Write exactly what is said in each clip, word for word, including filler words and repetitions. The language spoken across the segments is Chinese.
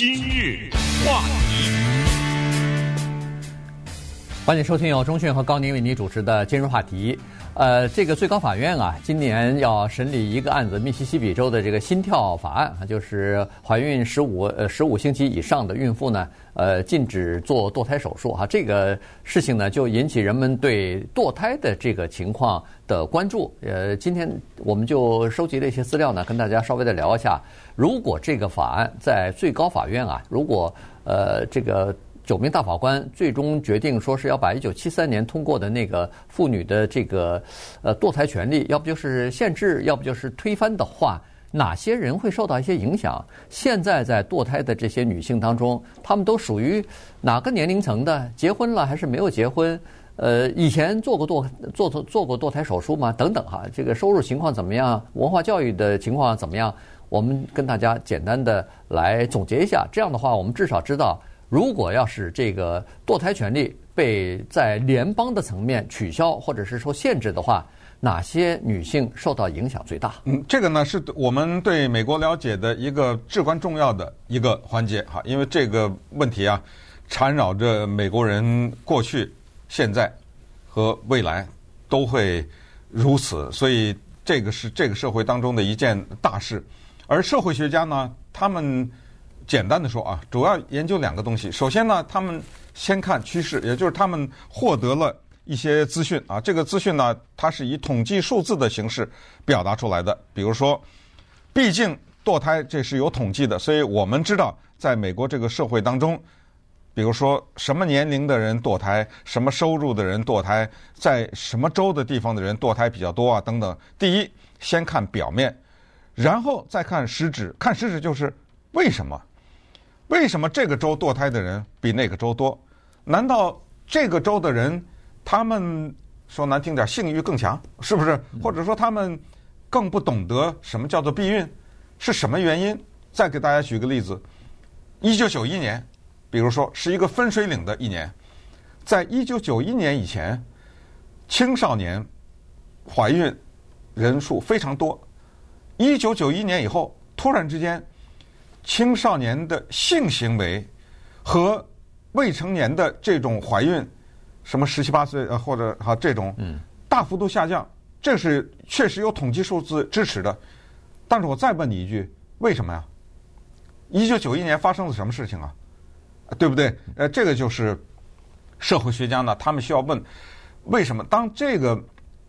今日话题，欢迎收听由钟迅和高宁为您主持的《今日话题》。呃，这个最高法院啊，今年要审理一个案子——密西西比州的这个心跳法案啊，就是怀孕十五呃十五星期以上的孕妇呢，呃，禁止做堕胎手术啊。这个事情呢，就引起人们对堕胎的这个情况的关注。呃，今天我们就收集了一些资料呢，跟大家稍微的聊一下。如果这个法案在最高法院啊，如果呃这个。九名大法官最终决定说是要把一九七三年通过的那个妇女的这个呃堕胎权利，要不就是限制，要不就是推翻的话，哪些人会受到一些影响？现在在堕胎的这些女性当中，她们都属于哪个年龄层的？结婚了还是没有结婚？呃，以前做过堕做做做过堕胎手术吗？等等哈，这个收入情况怎么样？文化教育的情况怎么样？我们跟大家简单的来总结一下，这样的话，我们至少知道。如果要是这个堕胎权利被在联邦的层面取消或者是说限制的话，哪些女性受到影响最大？嗯，这个呢是我们对美国了解的一个至关重要的一个环节哈，因为这个问题啊缠绕着美国人过去、现在和未来都会如此，所以这个是这个社会当中的一件大事。而社会学家呢，他们简单的说啊，主要研究两个东西。首先呢，他们先看趋势，也就是他们获得了一些资讯啊。这个资讯呢，它是以统计数字的形式表达出来的。比如说，毕竟堕胎这是有统计的，所以我们知道，在美国这个社会当中，比如说什么年龄的人堕胎，什么收入的人堕胎，在什么州的地方的人堕胎比较多啊，等等。第一，先看表面，然后再看实质。看实质就是为什么。为什么这个州堕胎的人比那个州多？难道这个州的人，他们说难听点，性欲更强，是不是？或者说他们更不懂得什么叫做避孕，是什么原因？再给大家举个例子，一九九一年，比如说是一个分水岭的一年，在一九九一年以前，青少年怀孕人数非常多，一九九一年以后，突然之间。青少年的性行为和未成年的这种怀孕，什么十七八岁啊，或者哈这种，大幅度下降，这是确实有统计数字支持的。但是我再问你一句，为什么呀？一九九一年发生了什么事情啊？对不对？呃，这个就是社会学家呢，他们需要问为什么。当这个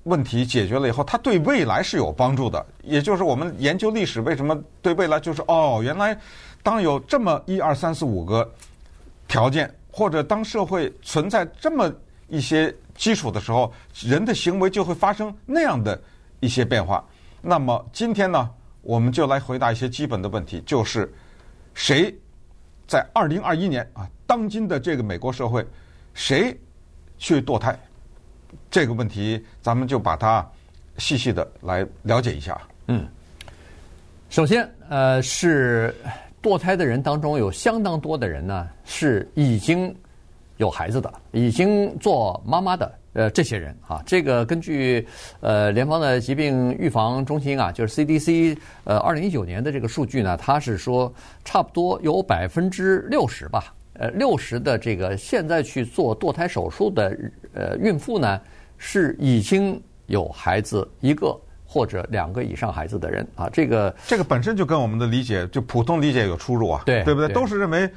问题解决了以后，它对未来是有帮助的。也就是我们研究历史，为什么对未来就是哦，原来当有这么一二三四五个条件，或者当社会存在这么一些基础的时候，人的行为就会发生那样的一些变化。那么今天呢，我们就来回答一些基本的问题，就是谁在二零二一年啊，当今的这个美国社会，谁去堕胎？这个问题，咱们就把它细细的来了解一下。嗯，首先，呃，是堕胎的人当中有相当多的人呢，是已经有孩子的，已经做妈妈的，呃，这些人啊，这个根据呃联邦的疾病预防中心啊，就是 C D C 呃二零一九年的这个数据呢，它是说差不多有百分之六十吧。呃，六十的这个现在去做堕胎手术的呃孕妇呢，是已经有孩子一个或者两个以上孩子的人啊，这个这个本身就跟我们的理解就普通理解有出入啊，对对不对？对都是认为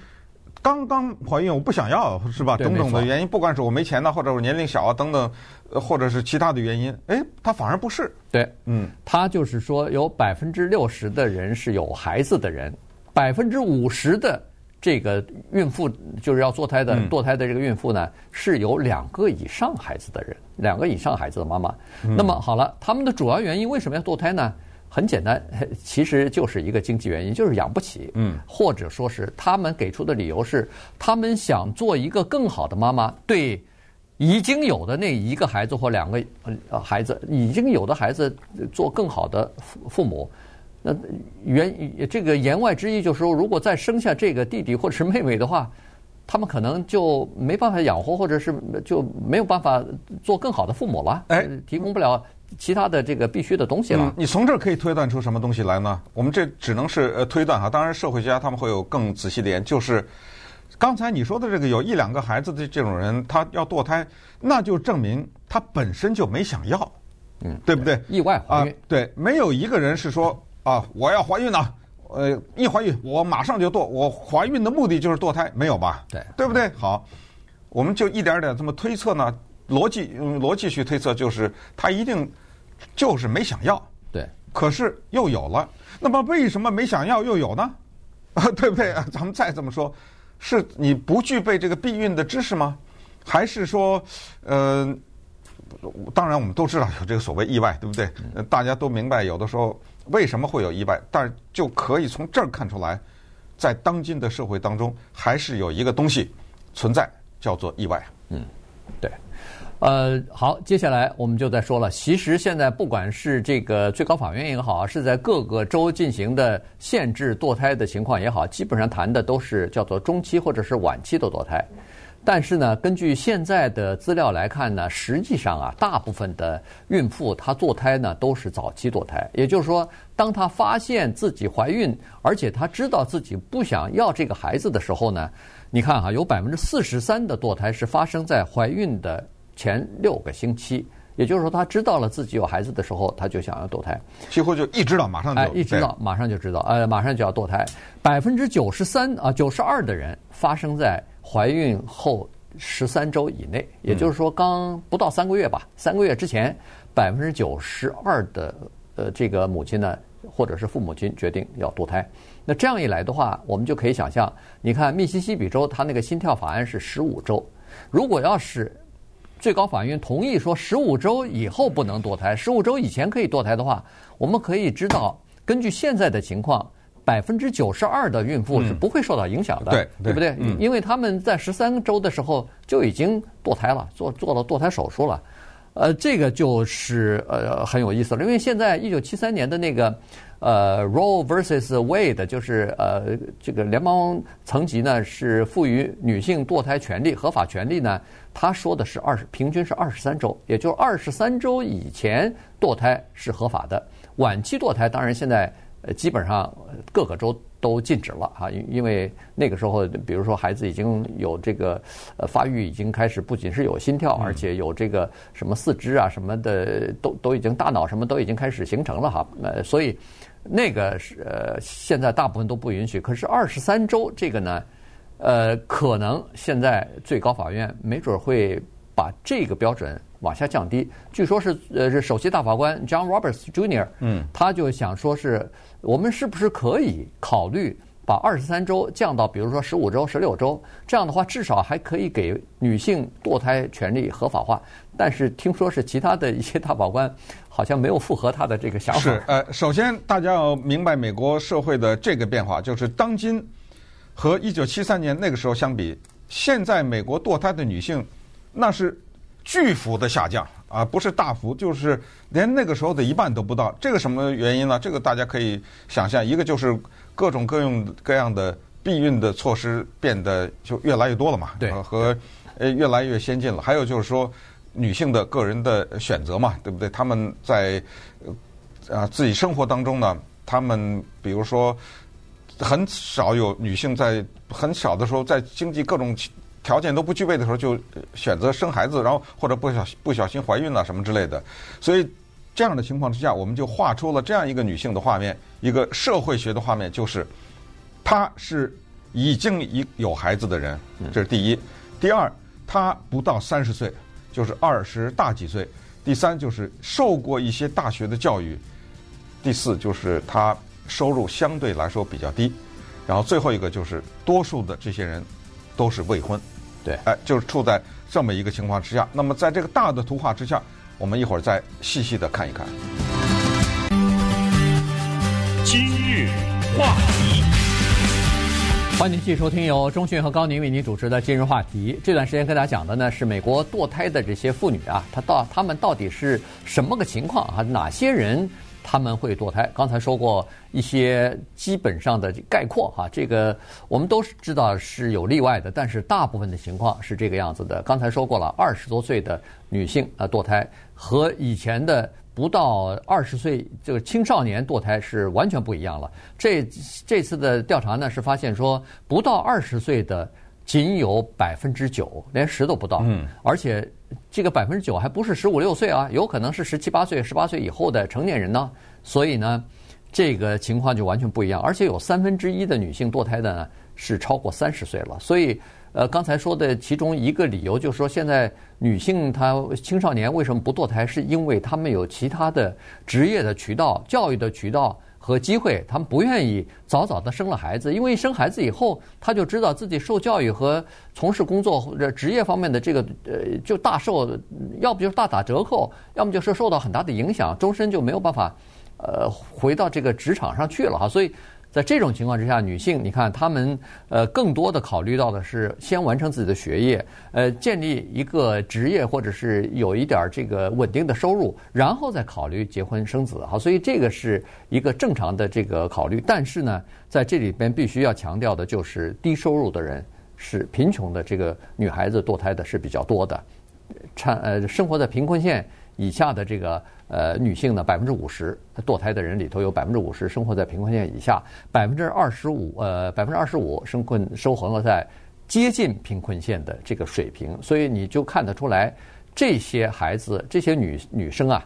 刚刚怀孕我不想要是吧？种种的原因，不管是我没钱呢、啊，或者我年龄小啊等等，或者是其他的原因，哎，他反而不是对，嗯，他就是说有百分之六十的人是有孩子的人，百分之五十的。这个孕妇就是要堕胎的，堕胎的这个孕妇呢，是有两个以上孩子的人，两个以上孩子的妈妈。那么好了，他们的主要原因为什么要堕胎呢？很简单，其实就是一个经济原因，就是养不起，嗯，或者说是他们给出的理由是，他们想做一个更好的妈妈，对已经有的那一个孩子或两个孩子，已经有的孩子做更好的父母。那原这个言外之意就是说，如果再生下这个弟弟或者是妹妹的话，他们可能就没办法养活，或者是就没有办法做更好的父母了，哎，提供不了其他的这个必须的东西了。嗯、你从这儿可以推断出什么东西来呢？我们这只能是呃推断哈，当然社会学家他们会有更仔细的研究，就是刚才你说的这个有一两个孩子的这种人，他要堕胎，那就证明他本身就没想要，嗯，对不对？意外怀孕、啊，对，没有一个人是说啊我要怀孕了。呃，一怀孕我马上就堕，我怀孕的目的就是堕胎，没有吧？对，对不对？好，我们就一点点这么推测呢，逻辑用逻辑去推测，就是他一定就是没想要，对，可是又有了。那么为什么没想要又有呢？啊，对不对？咱们再这么说，是你不具备这个避孕的知识吗？还是说，呃，当然我们都知道有这个所谓意外，对不对？呃、大家都明白，有的时候。为什么会有意外？但是就可以从这儿看出来，在当今的社会当中，还是有一个东西存在，叫做意外。嗯，对。呃，好，接下来我们就再说了。其实现在不管是这个最高法院也好，是在各个州进行的限制堕胎的情况也好，基本上谈的都是叫做中期或者是晚期的堕胎。但是呢，根据现在的资料来看呢，实际上啊，大部分的孕妇她堕胎呢都是早期堕胎，也就是说，当她发现自己怀孕，而且她知道自己不想要这个孩子的时候呢，你看哈，有百分之四十三的堕胎是发生在怀孕的前六个星期。也就是说，他知道了自己有孩子的时候，他就想要堕胎，几乎就一知道马上就、哎、一知道马上就知道，呃，马上就要堕胎。百分之九十三啊，九十二的人发生在怀孕后十三周以内，也就是说刚不到三个月吧，三个月之前，百分之九十二的呃这个母亲呢，或者是父母亲决定要堕胎。那这样一来的话，我们就可以想象，你看密西西比州他那个心跳法案是十五周，如果要是。最高法院同意说，十五周以后不能堕胎，十五周以前可以堕胎的话，我们可以知道，根据现在的情况，百分之九十二的孕妇是不会受到影响的，嗯、对, 对, 对不对、嗯？因为他们在十三周的时候就已经堕胎了，做做了堕胎手术了，呃，这个就是呃很有意思了，因为现在一九七三年的那个。呃 ，Roe versus Wade 就是呃，这个联邦层级呢是赋予女性堕胎权利合法权利呢，他说的是二十，平均是二十三周，也就是二十三周以前堕胎是合法的。晚期堕胎当然现在呃基本上各个州都禁止了啊，因为那个时候比如说孩子已经有这个呃发育已经开始，不仅是有心跳，而且有这个什么四肢啊什么的都都已经大脑什么都已经开始形成了哈，呃所以。那个是呃，现在大部分都不允许。可是二十三周这个呢，呃，可能现在最高法院没准会把这个标准往下降低。据说是呃，是首席大法官 John Roberts Junior， 嗯，他就想说是我们是不是可以考虑把二十三周降到比如说十五周、十六周，这样的话至少还可以给女性堕胎权利合法化。但是听说是其他的一些大法官。好像没有符合他的这个想法。是呃，首先大家要明白美国社会的这个变化，就是当今和一九七三年那个时候相比，现在美国堕胎的女性那是巨幅的下降啊，不是大幅，就是连那个时候的一半都不到。这个什么原因呢？这个大家可以想象，一个就是各种各样各样的避孕的措施变得就越来越多了嘛，对，和呃越来越先进了。还有就是说。女性的个人的选择嘛，对不对？她们在啊、呃、自己生活当中呢，她们比如说很少有女性在很小的时候，在经济各种条件都不具备的时候，就选择生孩子，然后或者不小不小心怀孕了什么之类的。所以这样的情况之下，我们就画出了这样一个女性的画面，一个社会学的画面，就是她是已经有孩子的人，这是第一。第二，她不到三十岁。就是二十大几岁，第三就是受过一些大学的教育，第四就是他收入相对来说比较低，然后最后一个就是多数的这些人都是未婚，对，哎、呃，就是处在这么一个情况之下。那么在这个大的图画之下，我们一会儿再细细的看一看。今日话题。欢迎继续收听由中讯和高宁为您主持的今日话题。这段时间跟大家讲的呢是美国堕胎的这些妇女啊，她到她们到底是什么个情况啊？哪些人她们会堕胎？刚才说过一些基本上的概括哈、啊，这个我们都知道是有例外的，但是大部分的情况是这个样子的。刚才说过了，二十多岁的女性啊堕胎和以前的不到二十岁这个青少年堕胎是完全不一样了。这这次的调查呢是发现说，不到二十岁的仅有百分之九，连十都不到。嗯，而且这个百分之九还不是十五六岁啊，有可能是十七八岁、十八岁以后的成年人呢。所以呢，这个情况就完全不一样。而且有三分之一的女性堕胎的呢是超过三十岁了。所以，呃，刚才说的其中一个理由就是说，现在女性她青少年为什么不堕胎，是因为她们有其他的职业的渠道、教育的渠道和机会，他们不愿意早早的生了孩子，因为生孩子以后，他就知道自己受教育和从事工作或者职业方面的这个呃，就大受，要不就是大打折扣，要么就是受到很大的影响，终身就没有办法呃回到这个职场上去了哈。所以在这种情况之下，女性你看她们呃更多的考虑到的是先完成自己的学业，呃建立一个职业或者是有一点这个稳定的收入，然后再考虑结婚生子哈。所以这个是一个正常的这个考虑，但是呢，在这里边必须要强调的就是低收入的人是贫穷的这个女孩子堕胎的是比较多的，产呃生活在贫困线以下的这个呃女性呢，百分之五十堕胎的人里头有百分之五十生活在贫困线以下，百分之二十五呃百分之二十五生困生活在接近贫困线的这个水平，所以你就看得出来，这些孩子这些女女生啊，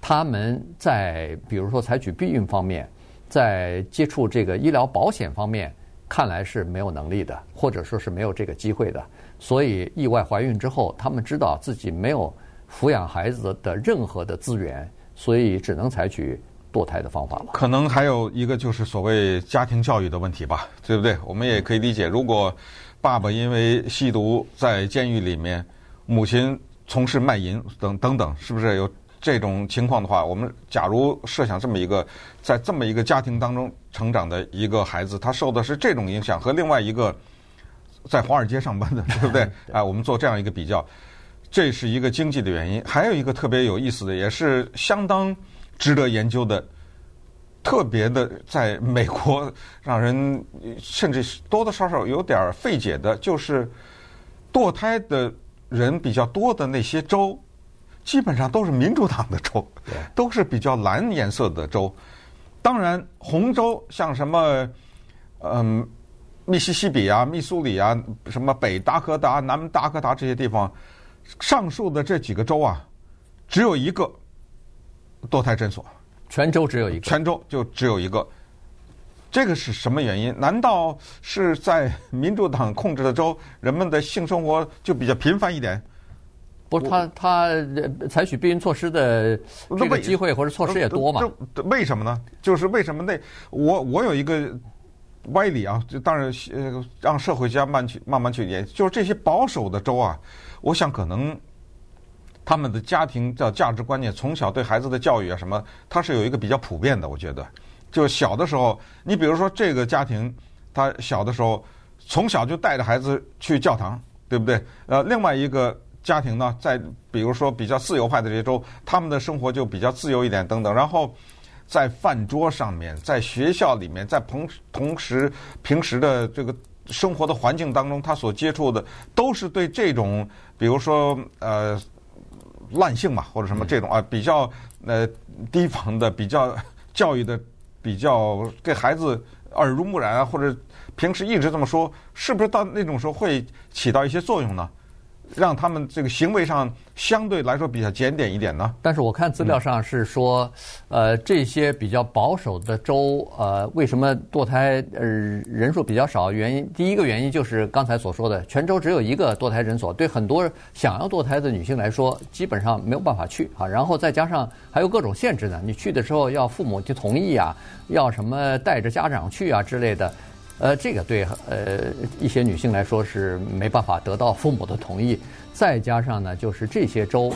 她们在比如说采取避孕方面，在接触这个医疗保险方面，看来是没有能力的，或者说是没有这个机会的，所以意外怀孕之后，她们知道自己没有抚养孩子的任何的资源，所以只能采取堕胎的方法了。可能还有一个就是所谓家庭教育的问题吧，对不对？我们也可以理解，如果爸爸因为吸毒在监狱里面，母亲从事卖淫等等等，是不是有这种情况的话，我们假如设想这么一个在这么一个家庭当中成长的一个孩子，他受的是这种影响，和另外一个在华尔街上班的，对不对？啊，我们做这样一个比较。这是一个经济的原因，还有一个特别有意思的，也是相当值得研究的，特别的在美国让人甚至多多少少有点费解的，就是堕胎的人比较多的那些州，基本上都是民主党的州，都是比较蓝颜色的州。当然，红州像什么，嗯，密西西比啊、密苏里啊、什么北达科达、南达科达这些地方。上述的这几个州啊，只有一个堕胎诊所，全州只有一个，全州就只有一个。这个是什么原因？难道是在民主党控制的州，人们的性生活就比较频繁一点？不是，他他采取避孕措施的这个机会或者措施也多嘛？为什么呢？就是为什么那我我有一个歪理啊，就当然呃让社会家慢慢去慢慢去研究，就是这些保守的州啊。我想可能他们的家庭的价值观念，从小对孩子的教育啊什么，它是有一个比较普遍的。我觉得就小的时候，你比如说这个家庭，他小的时候从小就带着孩子去教堂，对不对？呃，另外一个家庭呢，在比如说比较自由派的这些州，他们的生活就比较自由一点等等。然后在饭桌上面，在学校里面，在同同时平时的这个生活的环境当中，他所接触的都是对这种，比如说呃滥性嘛，或者什么这种啊，比较呃提防的，比较教育的，比较给孩子耳濡目染啊，或者平时一直这么说，是不是到那种时候会起到一些作用呢？让他们这个行为上相对来说比较检点一点呢？但是我看资料上是说，嗯、呃，这些比较保守的州，呃，为什么堕胎呃人数比较少？原因第一个原因就是刚才所说的，全州只有一个堕胎诊所，对很多想要堕胎的女性来说，基本上没有办法去啊。然后再加上还有各种限制呢，你去的时候要父母去同意啊，要什么带着家长去啊之类的。呃，这个对呃一些女性来说是没办法得到父母的同意，再加上呢，就是这些州，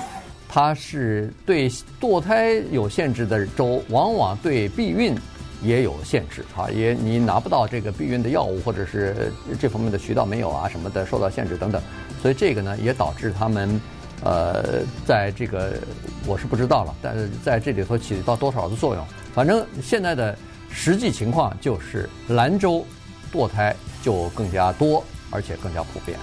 它是对堕胎有限制的州，往往对避孕也有限制啊，也你拿不到这个避孕的药物，或者是这方面的渠道没有啊什么的，受到限制等等，所以这个呢也导致他们呃在这个我是不知道了，但是在这里头起到多少的作用，反正现在的实际情况就是兰州。堕胎就更加多，而且更加普遍。